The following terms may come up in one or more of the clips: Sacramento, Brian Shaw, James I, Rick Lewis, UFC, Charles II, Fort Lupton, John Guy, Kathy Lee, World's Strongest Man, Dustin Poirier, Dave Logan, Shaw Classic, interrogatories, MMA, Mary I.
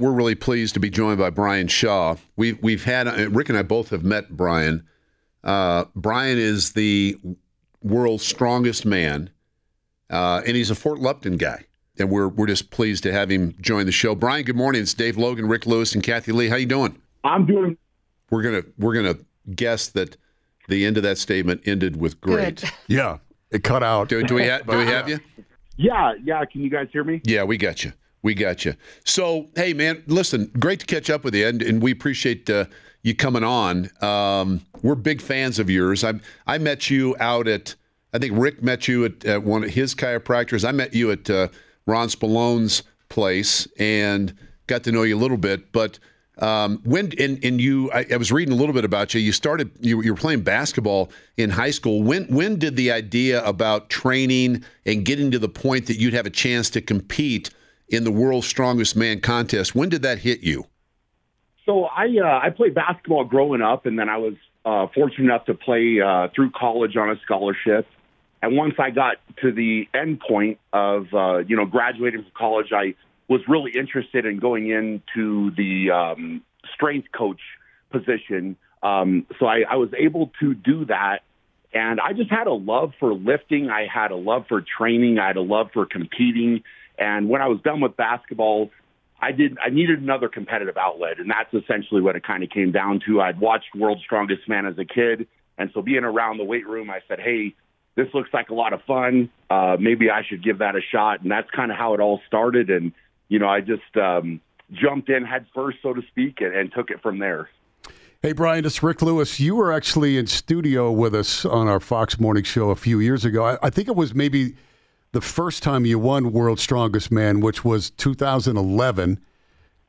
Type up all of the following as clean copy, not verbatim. We're really pleased to be joined by Brian Shaw. We've had, Rick and I both have met Brian. Brian is the world's strongest man, and he's a Fort Lupton guy. And we're just pleased to have him join the show. Brian, good morning. It's Dave Logan, Rick Lewis, and Kathy Lee. How you doing? I'm doing. We're gonna guess that the end of that statement ended with great. Good. Yeah, it cut out. Do we have you? Yeah. Can you guys hear me? Yeah, we got you. So, hey, man, listen, great to catch up with you, and we appreciate you coming on. We're big fans of yours. I met you out at, I think Rick met you at one of his chiropractors. I met you at Ron Spallone's place and got to know you a little bit. But I was reading a little bit about you. You were playing basketball in high school. When did the idea about training and getting to the point that you'd have a chance to compete in the World's Strongest Man contest, when did that hit you? So I played basketball growing up, and then I was fortunate enough to play through college on a scholarship. And once I got to the end point of graduating from college, I was really interested in going into the strength coach position. So I was able to do that, and I just had a love for lifting. I had a love for training. I had a love for competing. And when I was done with basketball, I needed another competitive outlet, and that's essentially what it kind of came down to. I'd watched World's Strongest Man as a kid, and so being around the weight room, I said, hey, this looks like a lot of fun. Maybe I should give that a shot, and that's kind of how it all started. And, I just jumped in head first, so to speak, and took it from there. Hey, Brian, it's Rick Lewis. You were actually in studio with us on our Fox Morning Show a few years ago. I think it was maybe – the first time you won World's Strongest Man, which was 2011,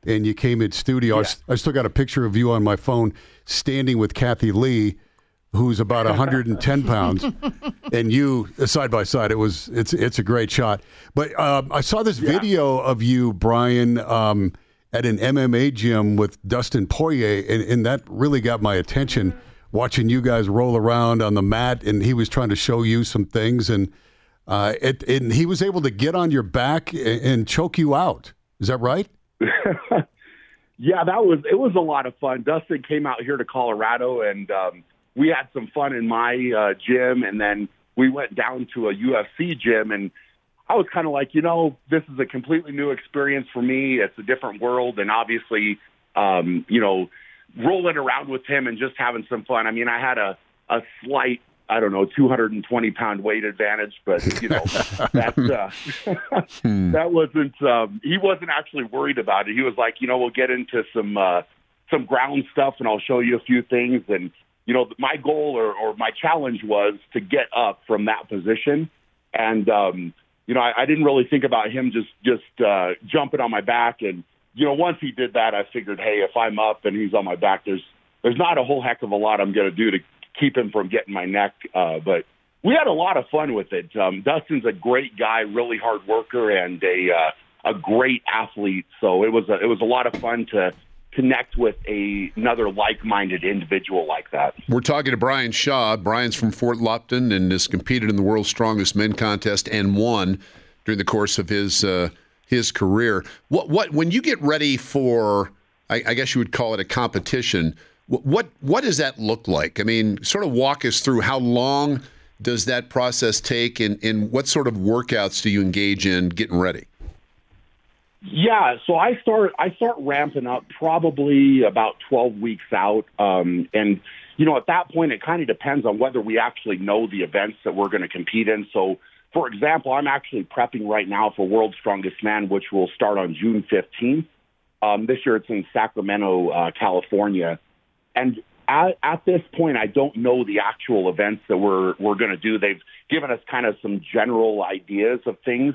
and you came in studio. Yeah. I still got a picture of you on my phone standing with Kathy Lee, who's about 110 pounds, and you side by side. It's a great shot. But I saw this video of you, Brian, at an MMA gym with Dustin Poirier, and that really got my attention. Watching you guys roll around on the mat, and he was trying to show you some things and he was able to get on your back and choke you out. Is that right? Yeah, it was a lot of fun. Dustin came out here to Colorado, and we had some fun in my gym, and then we went down to a UFC gym, and I was kind of like, this is a completely new experience for me. It's a different world, and obviously, rolling around with him and just having some fun. I mean, I had a slight 220-pound weight advantage, but, that wasn't, he wasn't actually worried about it. He was like, we'll get into some ground stuff and I'll show you a few things. And, my goal or my challenge was to get up from that position. And, I didn't really think about him just jumping on my back. And, once he did that, I figured, hey, if I'm up and he's on my back, there's not a whole heck of a lot I'm going to do to keep him from getting my neck. But we had a lot of fun with it. Dustin's a great guy, really hard worker, and a great athlete. So it was a lot of fun to connect with another like-minded individual like that. We're talking to Brian Shaw. Brian's from Fort Lupton and has competed in the World's Strongest Men contest and won during the course of his career. What when you get ready for, I guess you would call it a competition, what does that look like? I mean, sort of walk us through how long does that process take, and what sort of workouts do you engage in getting ready? Yeah, so I start ramping up probably about 12 weeks out, and at that point it kind of depends on whether we actually know the events that we're going to compete in. So, for example, I'm actually prepping right now for World's Strongest Man, which will start on June 15th. This year it's in Sacramento, California. And at this point, I don't know the actual events that we're going to do. They've given us kind of some general ideas of things.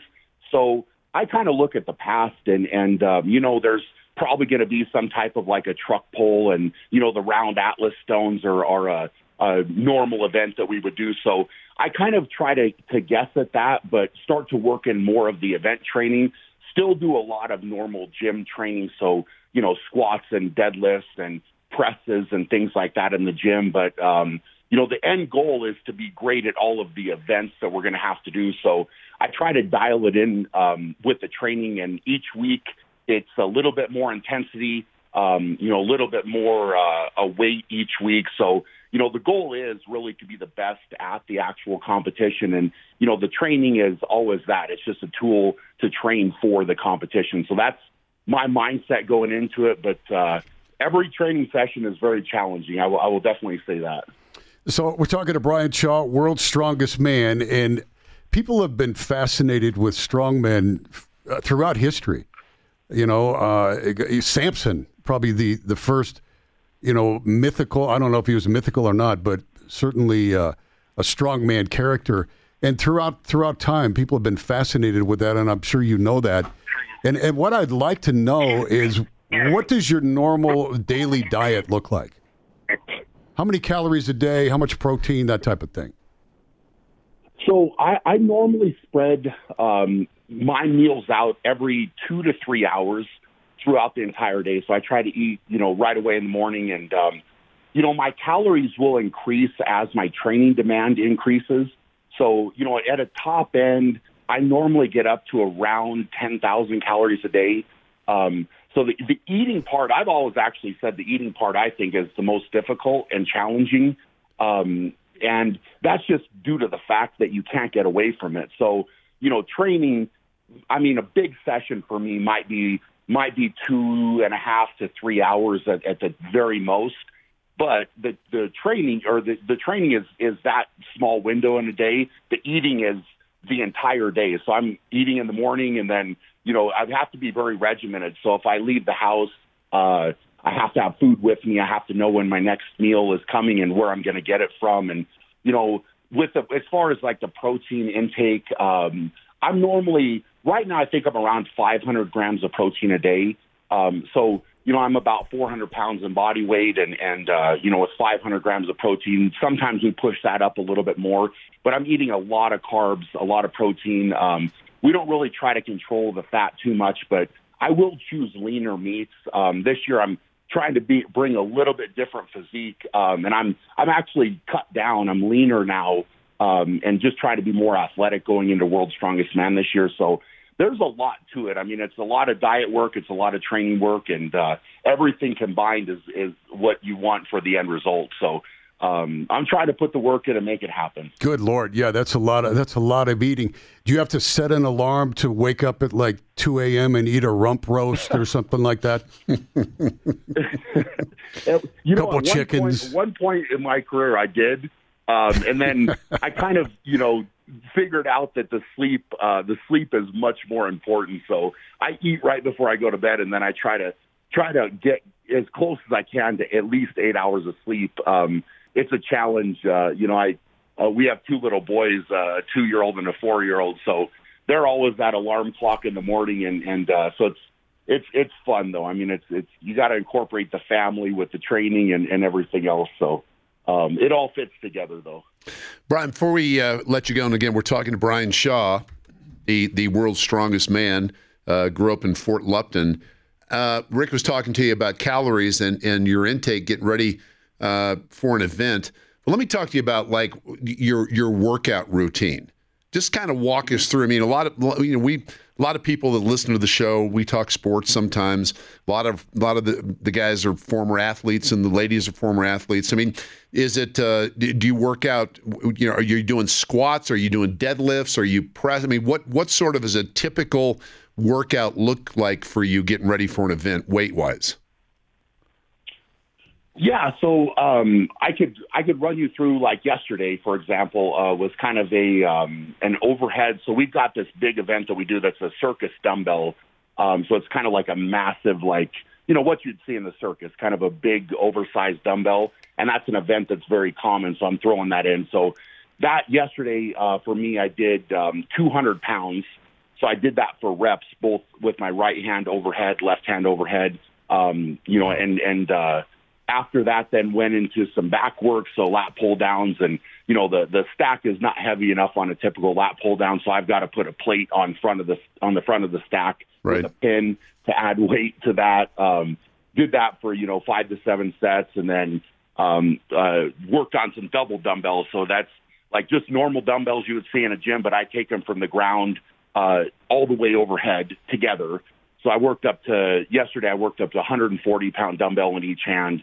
So I kind of look at the past and there's probably going to be some type of like a truck pull and, you know, the round Atlas stones are a normal event that we would do. So I kind of try to guess at that, but start to work in more of the event training, still do a lot of normal gym training. So, you know, squats and deadlifts and presses and things like that in the gym. But, you know, the end goal is to be great at all of the events that we're going to have to do. So I try to dial it in with the training, and each week it's a little bit more intensity, a little bit more a weight each week. So, you know, the goal is really to be the best at the actual competition. And, you know, the training is always that. It's just a tool to train for the competition. So that's my mindset going into it. But every training session is very challenging. I will definitely say that. So we're talking to Brian Shaw, World's Strongest Man, and people have been fascinated with strongmen throughout history. You know, Samson, probably the first, you know, mythical, I don't know if he was mythical or not, but certainly a strongman character. And throughout time, people have been fascinated with that, and I'm sure you know that. And what I'd like to know is, what does your normal daily diet look like? How many calories a day? How much protein? That type of thing. So I normally spread my meals out every 2 to 3 hours throughout the entire day. So I try to eat, you know, right away in the morning, and you know, my calories will increase as my training demand increases. So, you know, at a top end, I normally get up to around 10,000 calories a day. So the eating part, I've always actually said the eating part, I think, is the most difficult and challenging. And that's just due to the fact that you can't get away from it. So, you know, training, I mean, a big session for me might be 2.5 to 3 hours at the very most. But the training is that small window in a day. The eating is the entire day. So I'm eating in the morning, and then, you know, I'd have to be very regimented. So if I leave the house, I have to have food with me. I have to know when my next meal is coming and where I'm going to get it from. And, you know, as far as like the protein intake, I'm normally, right now I think I'm around 500 grams of protein a day. So, you know, I'm about 400 pounds in body weight, and you know, with 500 grams of protein, sometimes we push that up a little bit more, but I'm eating a lot of carbs, a lot of protein. We don't really try to control the fat too much, but I will choose leaner meats. This year I'm trying to bring a little bit different physique, and I'm actually cut down. I'm leaner now, and just trying to be more athletic going into World's Strongest Man this year. So there's a lot to it. I mean, it's a lot of diet work. It's a lot of training work, and everything combined is what you want for the end result. So I'm trying to put the work in and make it happen. Good Lord. Yeah, that's a lot of eating. Do you have to set an alarm to wake up at like 2 a.m. and eat a rump roast or something like that? You know, couple chickens. At one point in my career, I did. And then I kind of, you know, figured out that the sleep is much more important. So I eat right before I go to bed, and then I try to get as close as I can to at least 8 hours of sleep. It's a challenge. We have two little boys, a 2-year-old and a 4-year-old. So they're always that alarm clock in the morning. And so it's fun though. I mean, it's, you got to incorporate the family with the training and everything else. So it all fits together though. Brian, before we let you go, and again, we're talking to Brian Shaw, the world's strongest man, grew up in Fort Lupton. Rick was talking to you about calories and your intake, getting ready for an event. But let me talk to you about like your workout routine. Just kind of walk us through. I mean, a lot of people that listen to the show, we talk sports sometimes. A lot of the guys are former athletes, and the ladies are former athletes. I mean, is it? Do you work out? You know, are you doing squats? Are you doing deadlifts? Are you press? I mean, what sort of is a typical workout look like for you getting ready for an event, weight wise? Yeah, so I could run you through, like yesterday, for example, was kind of an overhead. So we've got this big event that we do that's a circus dumbbell. So it's kind of like a massive, like, you know, what you'd see in the circus, kind of a big oversized dumbbell. And that's an event that's very common. So I'm throwing that in. So that yesterday for me, I did 200 pounds. So I did that for reps, both with my right hand overhead, left hand overhead, after that, then went into some back work, so lat pull downs, and you know the stack is not heavy enough on a typical lat pull down, so I've got to put a plate on the front of the stack with a pin to add weight to that. Did that for 5 to 7 sets, and then worked on some double dumbbells. So that's like just normal dumbbells you would see in a gym, but I take them from the ground all the way overhead together. So I worked up to yesterday. I worked up to 140-pound dumbbell in each hand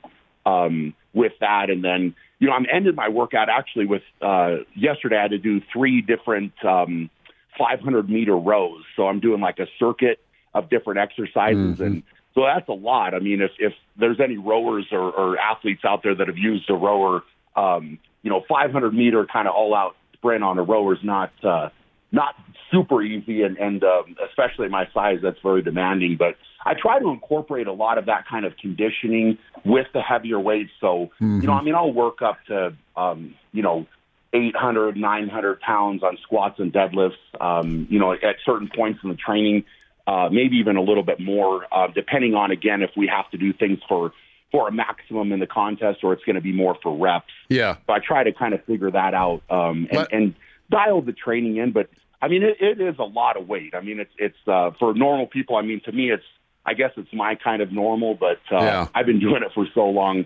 with that, and then I'm ended my workout actually with yesterday I had to do 3 different 500-meter rows. So I'm doing like a circuit of different exercises, and so that's a lot. I mean, if there's any rowers or athletes out there that have used a rower, 500-meter kind of all-out sprint on a rower is not super easy, and especially my size, that's very demanding. But I try to incorporate a lot of that kind of conditioning with the heavier weights. So, I'll work up to, 800, 900 pounds on squats and deadlifts, at certain points in the training, maybe even a little bit more, depending on, again, if we have to do things for a maximum in the contest or it's going to be more for reps. Yeah. So I try to kind of figure that out and dial the training in, but I mean, it is a lot of weight. I mean, it's for normal people. I mean, to me, I guess it's my kind of normal, but I've been doing it for so long.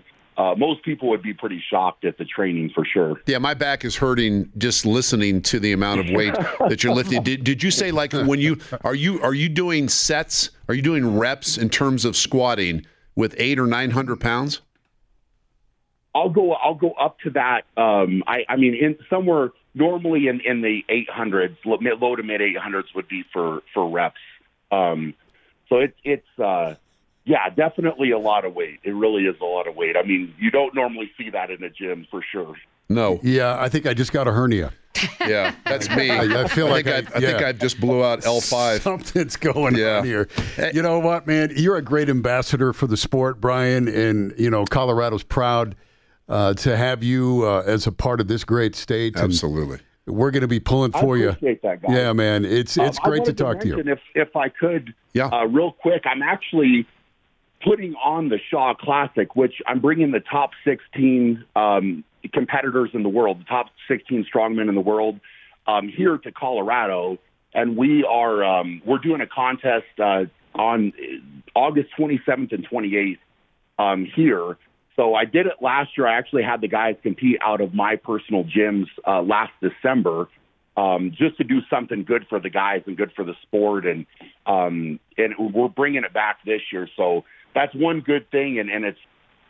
Most people would be pretty shocked at the training for sure. Yeah, my back is hurting just listening to the amount of weight that you're lifting. Did you say like when are you doing sets? Are you doing reps in terms of squatting with 800 or 900 pounds? I'll go up to that. Somewhere. Normally in the 800s, low to mid 800s would be for reps. So it's definitely a lot of weight. It really is a lot of weight. I mean, you don't normally see that in a gym for sure. No. Yeah, I think I just got a hernia. Yeah, that's me. I feel like I think I just blew out L5. Something's going on here. You know what, man? You're a great ambassador for the sport, Brian, and Colorado's proud to have you as a part of this great state. Absolutely. And we're going to be pulling for you. I appreciate that, guy. Yeah, man. It's great to talk to you. If I could, real quick, I'm actually putting on the Shaw Classic, which I'm bringing the top 16 competitors in the world, the top 16 strongmen in the world, here to Colorado. And we are we're doing a contest on August 27th and 28th here. So I did it last year. I actually had the guys compete out of my personal gyms last December, just to do something good for the guys and good for the sport. And we're bringing it back this year. So that's one good thing. And it's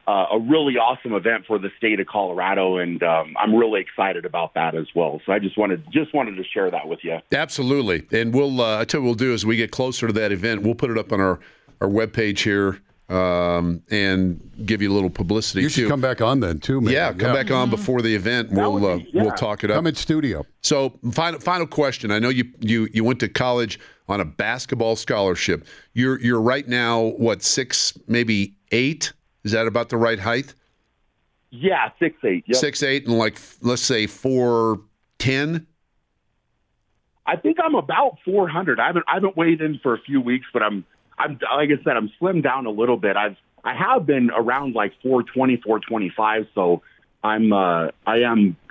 a really awesome event for the state of Colorado. And I'm really excited about that as well. So I just wanted to share that with you. Absolutely. And we'll, I tell you what we'll do as we get closer to that event, we'll put it up on our webpage here. And give you a little publicity. You should come back on then too, man. Yeah, come back on before the event. We'll talk it up. Come in studio. So final question. I know you went to college on a basketball scholarship. You're right now what, 6'8"? Is that about the right height? Yeah, 6'8". Yep. 6'8" and like let's say 4'10". I think I'm about 400. I haven't weighed in for a few weeks, but I'm like I said, I'm slimmed down a little bit. I have been around like 420, 425, so I am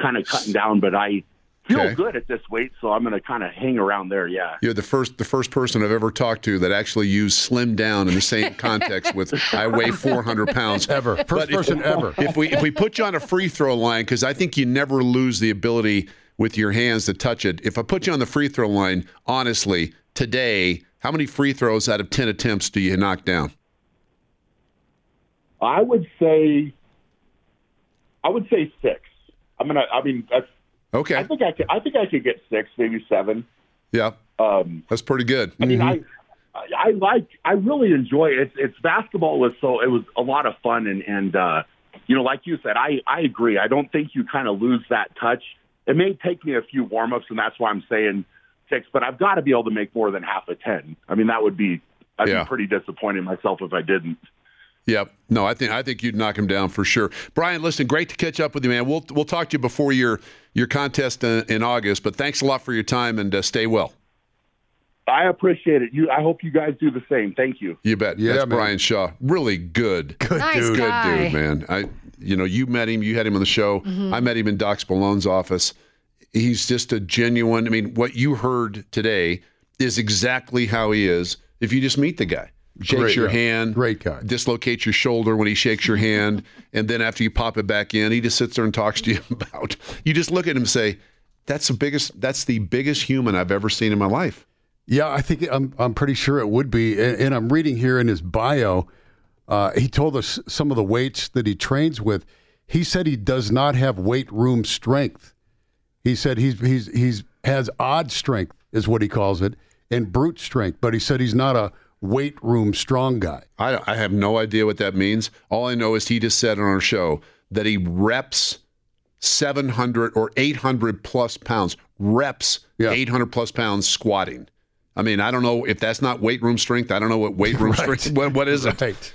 kind of cutting down, but I feel good at this weight, so I'm going to kind of hang around there. Yeah, you're the first person I've ever talked to that actually used slim down in the same context with I weigh 400 pounds ever. First person ever. If we put you on a free throw line, because I think you never lose the ability with your hands to touch it. If I put you on the free throw line, honestly, today. How many free throws out of 10 attempts do you knock down? I would say 6. That's okay. I think I could get 6, maybe 7. Yeah. That's pretty good. I mean, I really enjoy it. It's basketball it was a lot of fun. And like you said, I agree. I don't think you kind of lose that touch. It may take me a few warm-ups, and that's why I'm saying 6, but I've got to be able to make more than half a 10. I mean, I'd be pretty disappointed in myself if I didn't. Yep. No, I think you'd knock him down for sure. Brian, listen, great to catch up with you, man. We'll talk to you before your contest in August, but thanks a lot for your time and stay well. I appreciate it. I hope you guys do the same. Thank you. You bet. Yeah, that's man. Brian Shaw. Really good. Good dude. Guy. Good dude, man. You met him. You had him on the show. Mm-hmm. I met him in Doc Spilone's office. He's just a genuine. I mean, what you heard today is exactly how he is if you just meet the guy. Shakes your hand. Great guy. Dislocate your shoulder when he shakes your hand. And then after you pop it back in, he just sits there and talks to you about. You just look at him and say, that's the biggest human I've ever seen in my life. Yeah, I think I'm pretty sure it would be, and I'm reading here in his bio, he told us some of the weights that he trains with. He said he does not have weight room strength. He said he's has odd strength is what he calls it, and brute strength. But he said he's not a weight room strong guy. I have no idea what that means. All I know is he just said on our show that he reps 700 or 800 plus pounds. 800 plus pounds squatting. I mean, I don't know if that's not weight room strength. I don't know what weight room strength, what is it? Right.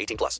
18+.